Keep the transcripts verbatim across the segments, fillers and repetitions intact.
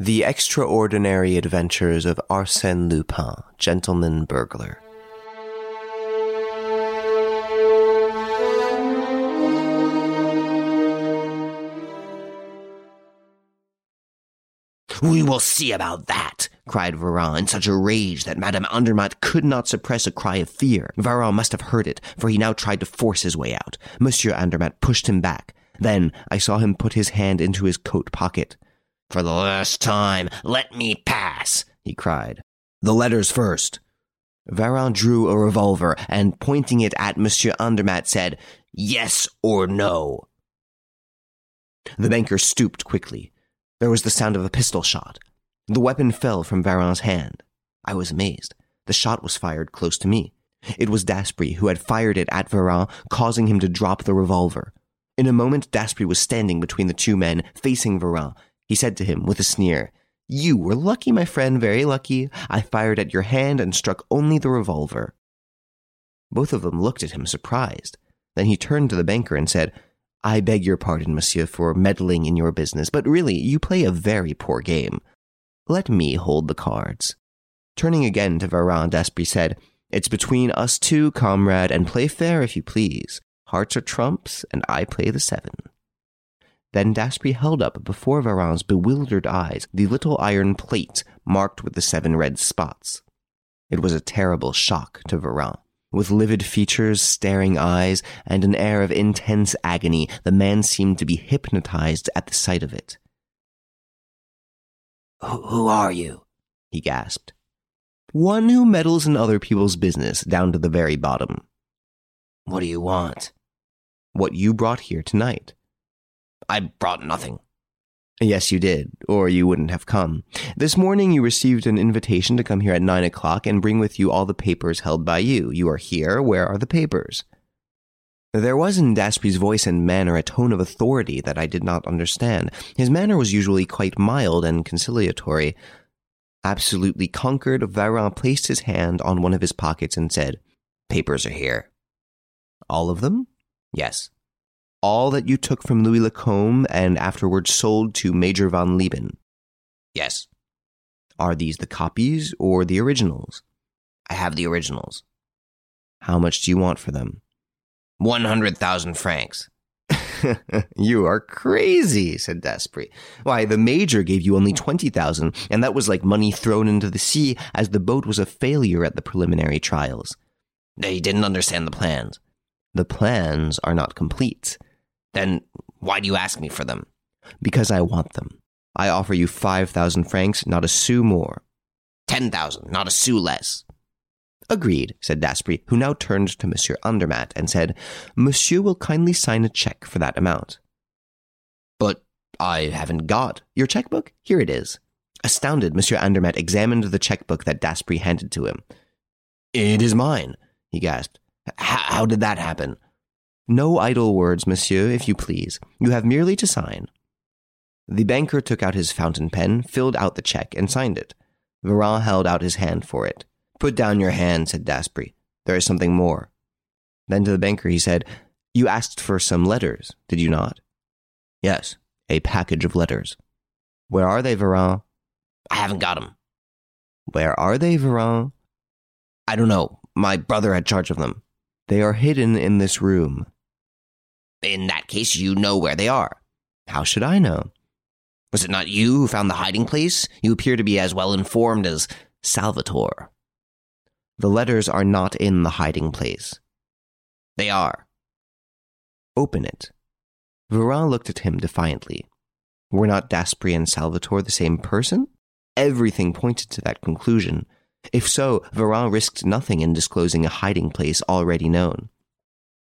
The Extraordinary Adventures of Arsène Lupin, Gentleman Burglar. "We will see about that," cried Varin in such a rage that Madame Andermatt could not suppress a cry of fear. Varin must have heard it, for he now tried to force his way out. Monsieur Andermatt pushed him back. Then I saw him put his hand into his coat pocket. "For the last time, let me pass," he cried. "The letters first." Varin drew a revolver and, pointing it at Monsieur Andermatt, said, "Yes or no." The banker stooped quickly. There was the sound of a pistol shot. The weapon fell from Varin's hand. I was amazed. The shot was fired close to me. It was Daspry who had fired it at Varin, causing him to drop the revolver. In a moment, Daspry was standing between the two men, facing Varin. He said to him with a sneer, "You were lucky, my friend, very lucky. I fired at your hand and struck only the revolver." Both of them looked at him, surprised. Then he turned to the banker and said, "I beg your pardon, monsieur, for meddling in your business, but really, you play a very poor game. Let me hold the cards." Turning again to Varin, Daspry said, "It's between us two, comrade, and play fair if you please. Hearts are trumps, and I play the seven." Then Daspry held up before Varin's bewildered eyes the little iron plate marked with the seven red spots. It was a terrible shock to Varin. With livid features, staring eyes, and an air of intense agony, the man seemed to be hypnotized at the sight of it. "Who are you?" he gasped. "One who meddles in other people's business, down to the very bottom." "What do you want?" "What you brought here tonight." "I brought nothing." "Yes, you did, or you wouldn't have come. This morning you received an invitation to come here at nine o'clock and bring with you all the papers held by you. You are here. Where are the papers?" There was in Daspry's voice and manner a tone of authority that I did not understand. His manner was usually quite mild and conciliatory. Absolutely conquered, Varin placed his hand on one of his pockets and said, "Papers are here." "All of them?" "Yes. All that you took from Louis Lacombe and afterwards sold to Major von Lieben?" "Yes." "Are these the copies or the originals?" "I have the originals." "How much do you want for them?" One hundred thousand francs." "You are crazy," said Daspry. "Why, the Major gave you only twenty thousand, and that was like money thrown into the sea, as the boat was a failure at the preliminary trials." "They didn't understand the plans." "The plans are not complete." "Then why do you ask me for them?" "Because I want them. I offer you five thousand francs, not a sou more." Ten thousand, not a sou less." "Agreed," said Daspry, who now turned to Monsieur Andermatt and said, "Monsieur will kindly sign a check for that amount." "But I haven't got—" "Your checkbook? Here it is." Astounded, Monsieur Andermatt examined the checkbook that Daspry handed to him. "It is mine," he gasped. H- "How did that happen?" "No idle words, monsieur, if you please. You have merely to sign." The banker took out his fountain pen, filled out the check, and signed it. Varin held out his hand for it. "Put down your hand," said Daspry. "There is something more." Then to the banker he said, "You asked for some letters, did you not?" "Yes, a package of letters." "Where are they, Varin?" "I haven't got them." "Where are they, Varin?" "I don't know. My brother had charge of them." "They are hidden in this room." "In that case, you know where they are." "How should I know?" "Was it not you who found the hiding place? You appear to be as well informed as Salvatore." "The letters are not in the hiding place." "They are." "Open it." Varin looked at him defiantly. Were not Daspry and Salvatore the same person? Everything pointed to that conclusion. If so, Varin risked nothing in disclosing a hiding place already known.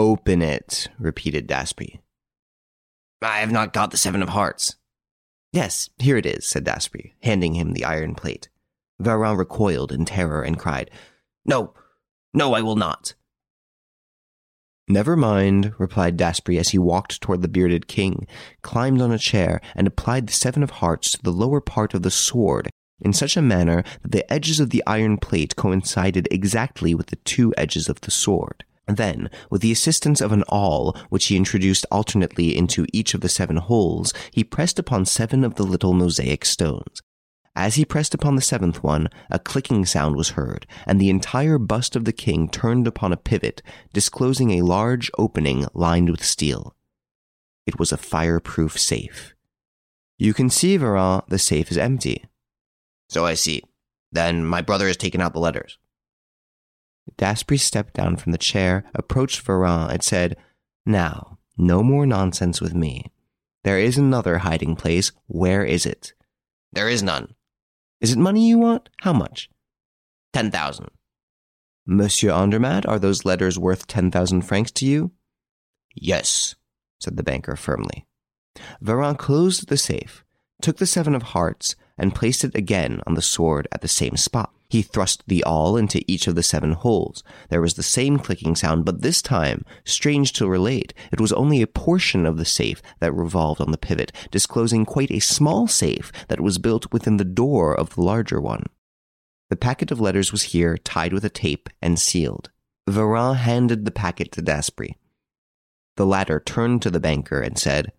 "Open it," repeated Daspry. "I have not got the seven of hearts." "Yes, here it is," said Daspry, handing him the iron plate. Varin recoiled in terror and cried, "No, no, I will not." "Never mind," replied Daspry as he walked toward the bearded king, climbed on a chair, and applied the seven of hearts to the lower part of the sword in such a manner that the edges of the iron plate coincided exactly with the two edges of the sword. Then, with the assistance of an awl, which he introduced alternately into each of the seven holes, he pressed upon seven of the little mosaic stones. As he pressed upon the seventh one, a clicking sound was heard, and the entire bust of the king turned upon a pivot, disclosing a large opening lined with steel. It was a fireproof safe. You can see, Varin, the safe is empty. So I see. Then my brother has taken out the letters. Daspry stepped down from the chair, approached Varin, and said, Now, no more nonsense with me. There is another hiding place. Where is it? There is none. Is it money you want? How much? Ten thousand. Monsieur Andermatt, are those letters worth ten thousand francs to you? Yes, said the banker firmly. Varin closed the safe, took the seven of hearts, and placed it again on the sword at the same spot. He thrust the awl into each of the seven holes. There was the same clicking sound, but this time, strange to relate, it was only a portion of the safe that revolved on the pivot, disclosing quite a small safe that was built within the door of the larger one. The packet of letters was here, tied with a tape, and sealed. Varin handed the packet to Daspry. The latter turned to the banker and said,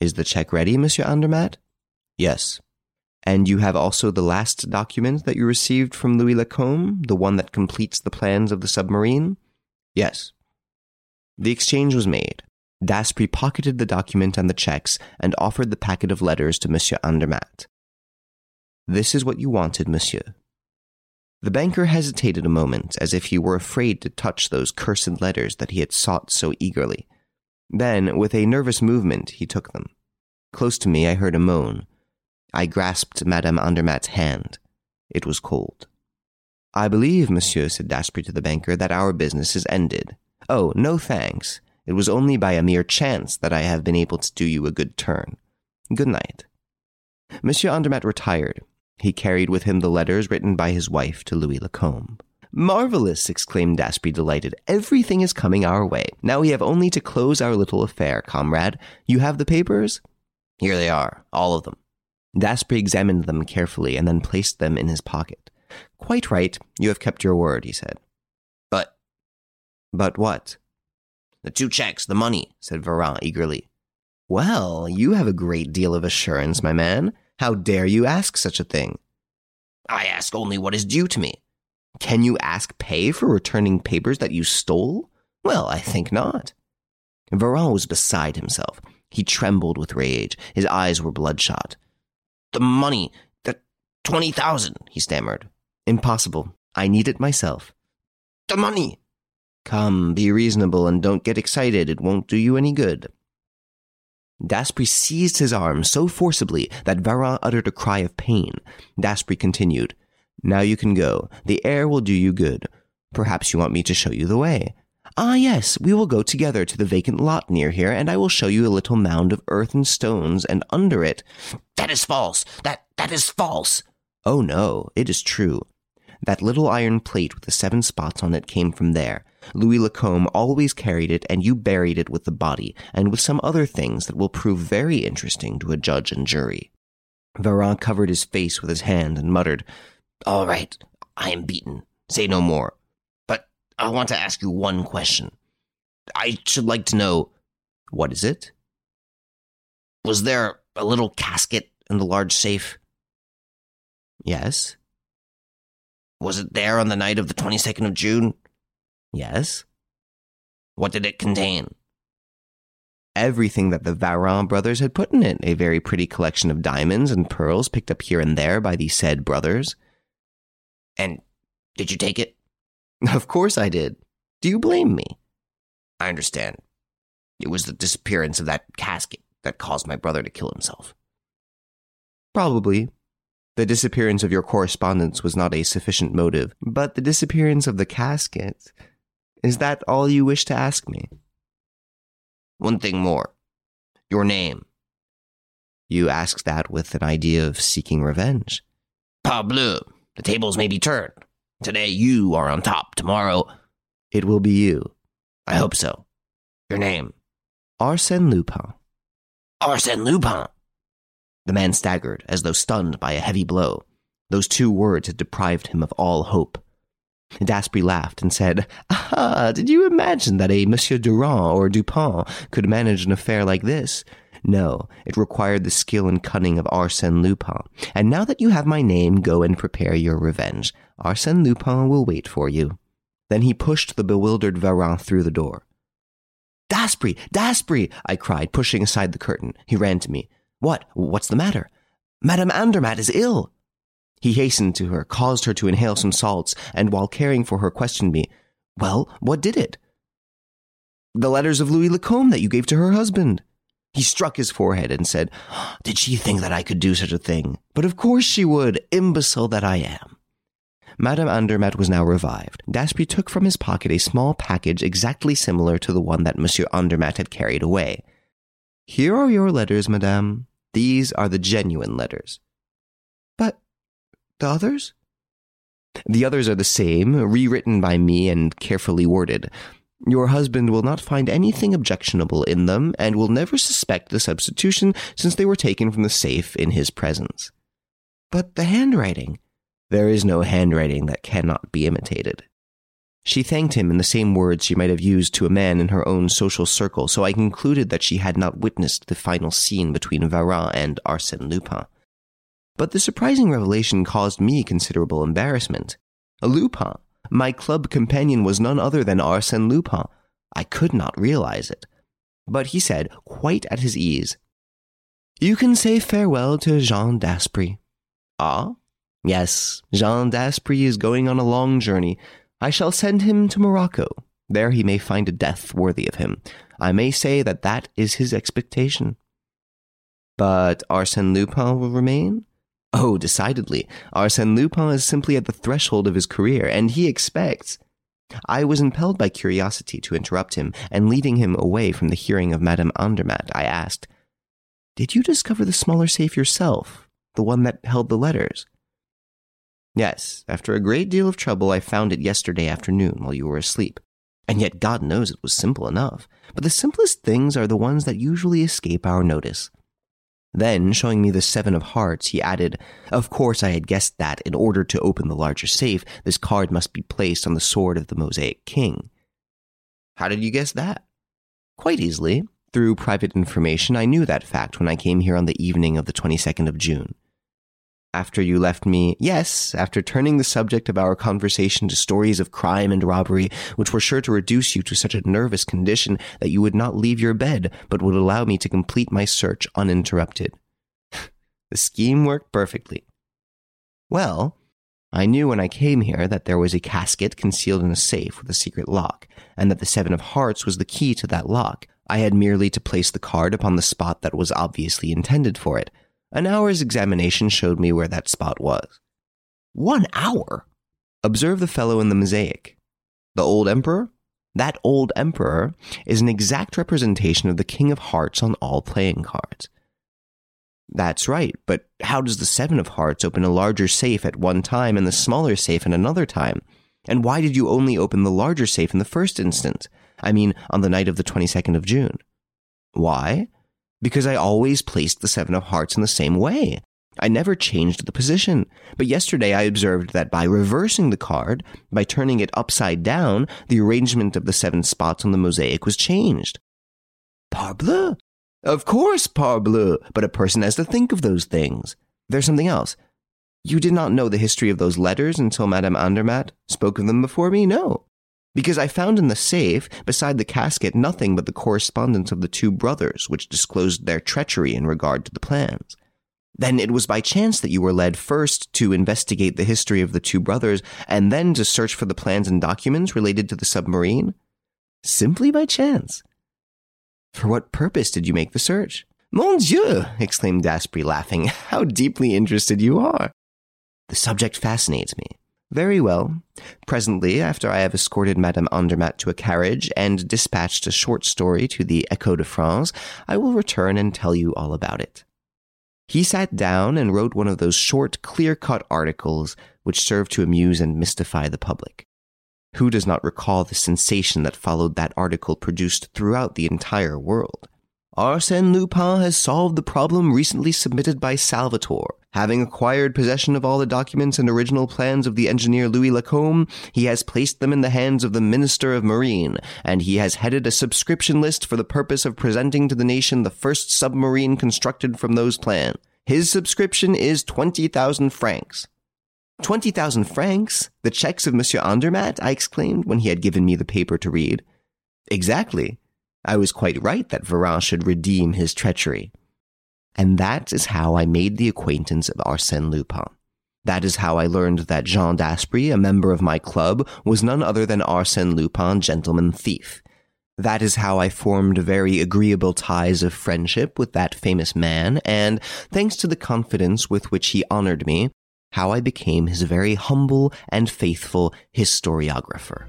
Is the check ready, Monsieur Andermatt? Yes. And you have also the last document that you received from Louis Lacombe, the one that completes the plans of the submarine? Yes. The exchange was made. Daspry pocketed the document and the checks, and offered the packet of letters to Monsieur Andermatt. This is what you wanted, Monsieur. The banker hesitated a moment, as if he were afraid to touch those cursed letters that he had sought so eagerly. Then, with a nervous movement, he took them. Close to me, I heard a moan. I grasped Madame Andermatt's hand. It was cold. I believe, Monsieur, said Daspry to the banker, that our business is ended. Oh, no thanks. It was only by a mere chance that I have been able to do you a good turn. Good night. Monsieur Andermatt retired. He carried with him the letters written by his wife to Louis Lacombe. Marvelous, exclaimed Daspry, delighted. Everything is coming our way. Now we have only to close our little affair, comrade. You have the papers? Here they are, all of them. Daspry examined them carefully and then placed them in his pocket. Quite right, you have kept your word, he said. But... But what? The two checks, the money, said Varin eagerly. Well, you have a great deal of assurance, my man. How dare you ask such a thing? I ask only what is due to me. Can you ask pay for returning papers that you stole? Well, I think not. Varin was beside himself. He trembled with rage. His eyes were bloodshot. The money, the twenty thousand, he stammered. Impossible. I need it myself. The money! Come, be reasonable and don't get excited. It won't do you any good. Daspry seized his arm so forcibly that Varin uttered a cry of pain. Daspry continued, Now you can go. The air will do you good. Perhaps you want me to show you the way. Ah, yes, we will go together to the vacant lot near here, and I will show you a little mound of earth and stones, and under it... That is false! That that is false! Oh, no, it is true. That little iron plate with the seven spots on it came from there. Louis Lacombe always carried it, and you buried it with the body, and with some other things that will prove very interesting to a judge and jury. Varin covered his face with his hand and muttered, All right, I am beaten. Say no more. I want to ask you one question. I should like to know... What is it? Was there a little casket in the large safe? Yes. Was it there on the night of the twenty-second of June? Yes. What did it contain? Everything that the Varin brothers had put in it, a very pretty collection of diamonds and pearls picked up here and there by the said brothers. And did you take it? Of course I did. Do you blame me? I understand. It was the disappearance of that casket that caused my brother to kill himself. Probably. The disappearance of your correspondence was not a sufficient motive, but the disappearance of the casket... Is that all you wish to ask me? One thing more. Your name. You asked that with an idea of seeking revenge. Parbleu! The tables may be turned. Today you are on top. Tomorrow it will be you. I hope so. Your name? Arsène Lupin. Arsène Lupin! The man staggered, as though stunned by a heavy blow. Those two words had deprived him of all hope. Daspry laughed and said, Ah, did you imagine that a Monsieur Durand or Dupin could manage an affair like this? No, it required the skill and cunning of Arsène Lupin. And now that you have my name, go and prepare your revenge. Arsène Lupin will wait for you." Then he pushed the bewildered Varin through the door. "Daspry! Daspry!" I cried, pushing aside the curtain. He ran to me. "What? What's the matter?" "Madame Andermatt is ill." He hastened to her, caused her to inhale some salts, and while caring for her, questioned me. "Well, what did it?" "The letters of Louis Lacombe that you gave to her husband." He struck his forehead and said, "Did she think that I could do such a thing? But of course she would, imbecile that I am." Madame Andermatt was now revived. Daspry took from his pocket a small package exactly similar to the one that Monsieur Andermatt had carried away. "Here are your letters, madame. These are the genuine letters." "But the others?" "The others are the same, rewritten by me and carefully worded. Your husband will not find anything objectionable in them and will never suspect the substitution since they were taken from the safe in his presence." "But the handwriting?" "There is no handwriting that cannot be imitated." She thanked him in the same words she might have used to a man in her own social circle, so I concluded that she had not witnessed the final scene between Varin and Arsène Lupin. But the surprising revelation caused me considerable embarrassment. Lupin, my club companion, was none other than Arsène Lupin. I could not realize it. But he said, quite at his ease, "You can say farewell to Jean Daspry." "Ah?" "Yes, Jean Daspry is going on a long journey. I shall send him to Morocco. There he may find a death worthy of him. I may say that that is his expectation." "But Arsène Lupin will remain?" "Oh, decidedly. Arsène Lupin is simply at the threshold of his career, and he expects—" I was impelled by curiosity to interrupt him, and leading him away from the hearing of Madame Andermatt, I asked, "Did you discover the smaller safe yourself, the one that held the letters?" "Yes, after a great deal of trouble I found it yesterday afternoon while you were asleep. And yet God knows it was simple enough. But the simplest things are the ones that usually escape our notice." Then, showing me the seven of hearts, he added, "Of course I had guessed that, in order to open the larger safe, this card must be placed on the sword of the Mosaic King." "How did you guess that?" "Quite easily. Through private information I knew that fact when I came here on the evening of the twenty-second of June. "After you left me—" "Yes, after turning the subject of our conversation to stories of crime and robbery, which were sure to reduce you to such a nervous condition that you would not leave your bed, but would allow me to complete my search uninterrupted." The scheme worked perfectly. "Well, I knew when I came here that there was a casket concealed in a safe with a secret lock, and that the Seven of Hearts was the key to that lock. I had merely to place the card upon the spot that was obviously intended for it. An hour's examination showed me where that spot was." "One hour? Observe the fellow in the mosaic. The old emperor? That old emperor is an exact representation of the King of Hearts on all playing cards." "That's right, but how does the Seven of Hearts open a larger safe at one time and the smaller safe at another time? And why did you only open the larger safe in the first instance? I mean, on the night of the twenty-second of June. "Why? Because I always placed the Seven of Hearts in the same way. I never changed the position. But yesterday I observed that by reversing the card, by turning it upside down, the arrangement of the seven spots on the mosaic was changed." "Parbleu!" "Of course, parbleu! But a person has to think of those things. There's something else. You did not know the history of those letters until Madame Andermatt spoke of them before me?" "No. Because I found in the safe, beside the casket, nothing but the correspondence of the two brothers, which disclosed their treachery in regard to the plans." "Then it was by chance that you were led first to investigate the history of the two brothers, and then to search for the plans and documents related to the submarine?" "Simply by chance." "For what purpose did you make the search?" "Mon Dieu!" exclaimed Daspry, laughing. "How deeply interested you are." "The subject fascinates me." "Very well. Presently, after I have escorted Madame Andermatt to a carriage and dispatched a short story to the Écho de France, I will return and tell you all about it." He sat down and wrote one of those short, clear-cut articles which serve to amuse and mystify the public. Who does not recall the sensation that followed that article produced throughout the entire world? Arsène Lupin has solved the problem recently submitted by Salvatore. Having acquired possession of all the documents and original plans of the engineer Louis Lacombe, he has placed them in the hands of the Minister of Marine, and he has headed a subscription list for the purpose of presenting to the nation the first submarine constructed from those plans. His subscription is twenty thousand francs. twenty thousand francs? The checks of Monsieur Andermatt, I exclaimed when he had given me the paper to read. Exactly. I was quite right that Varin should redeem his treachery. And that is how I made the acquaintance of Arsène Lupin. That is how I learned that Jean Daspry, a member of my club, was none other than Arsène Lupin, gentleman thief. That is how I formed very agreeable ties of friendship with that famous man, and, thanks to the confidence with which he honored me, how I became his very humble and faithful historiographer.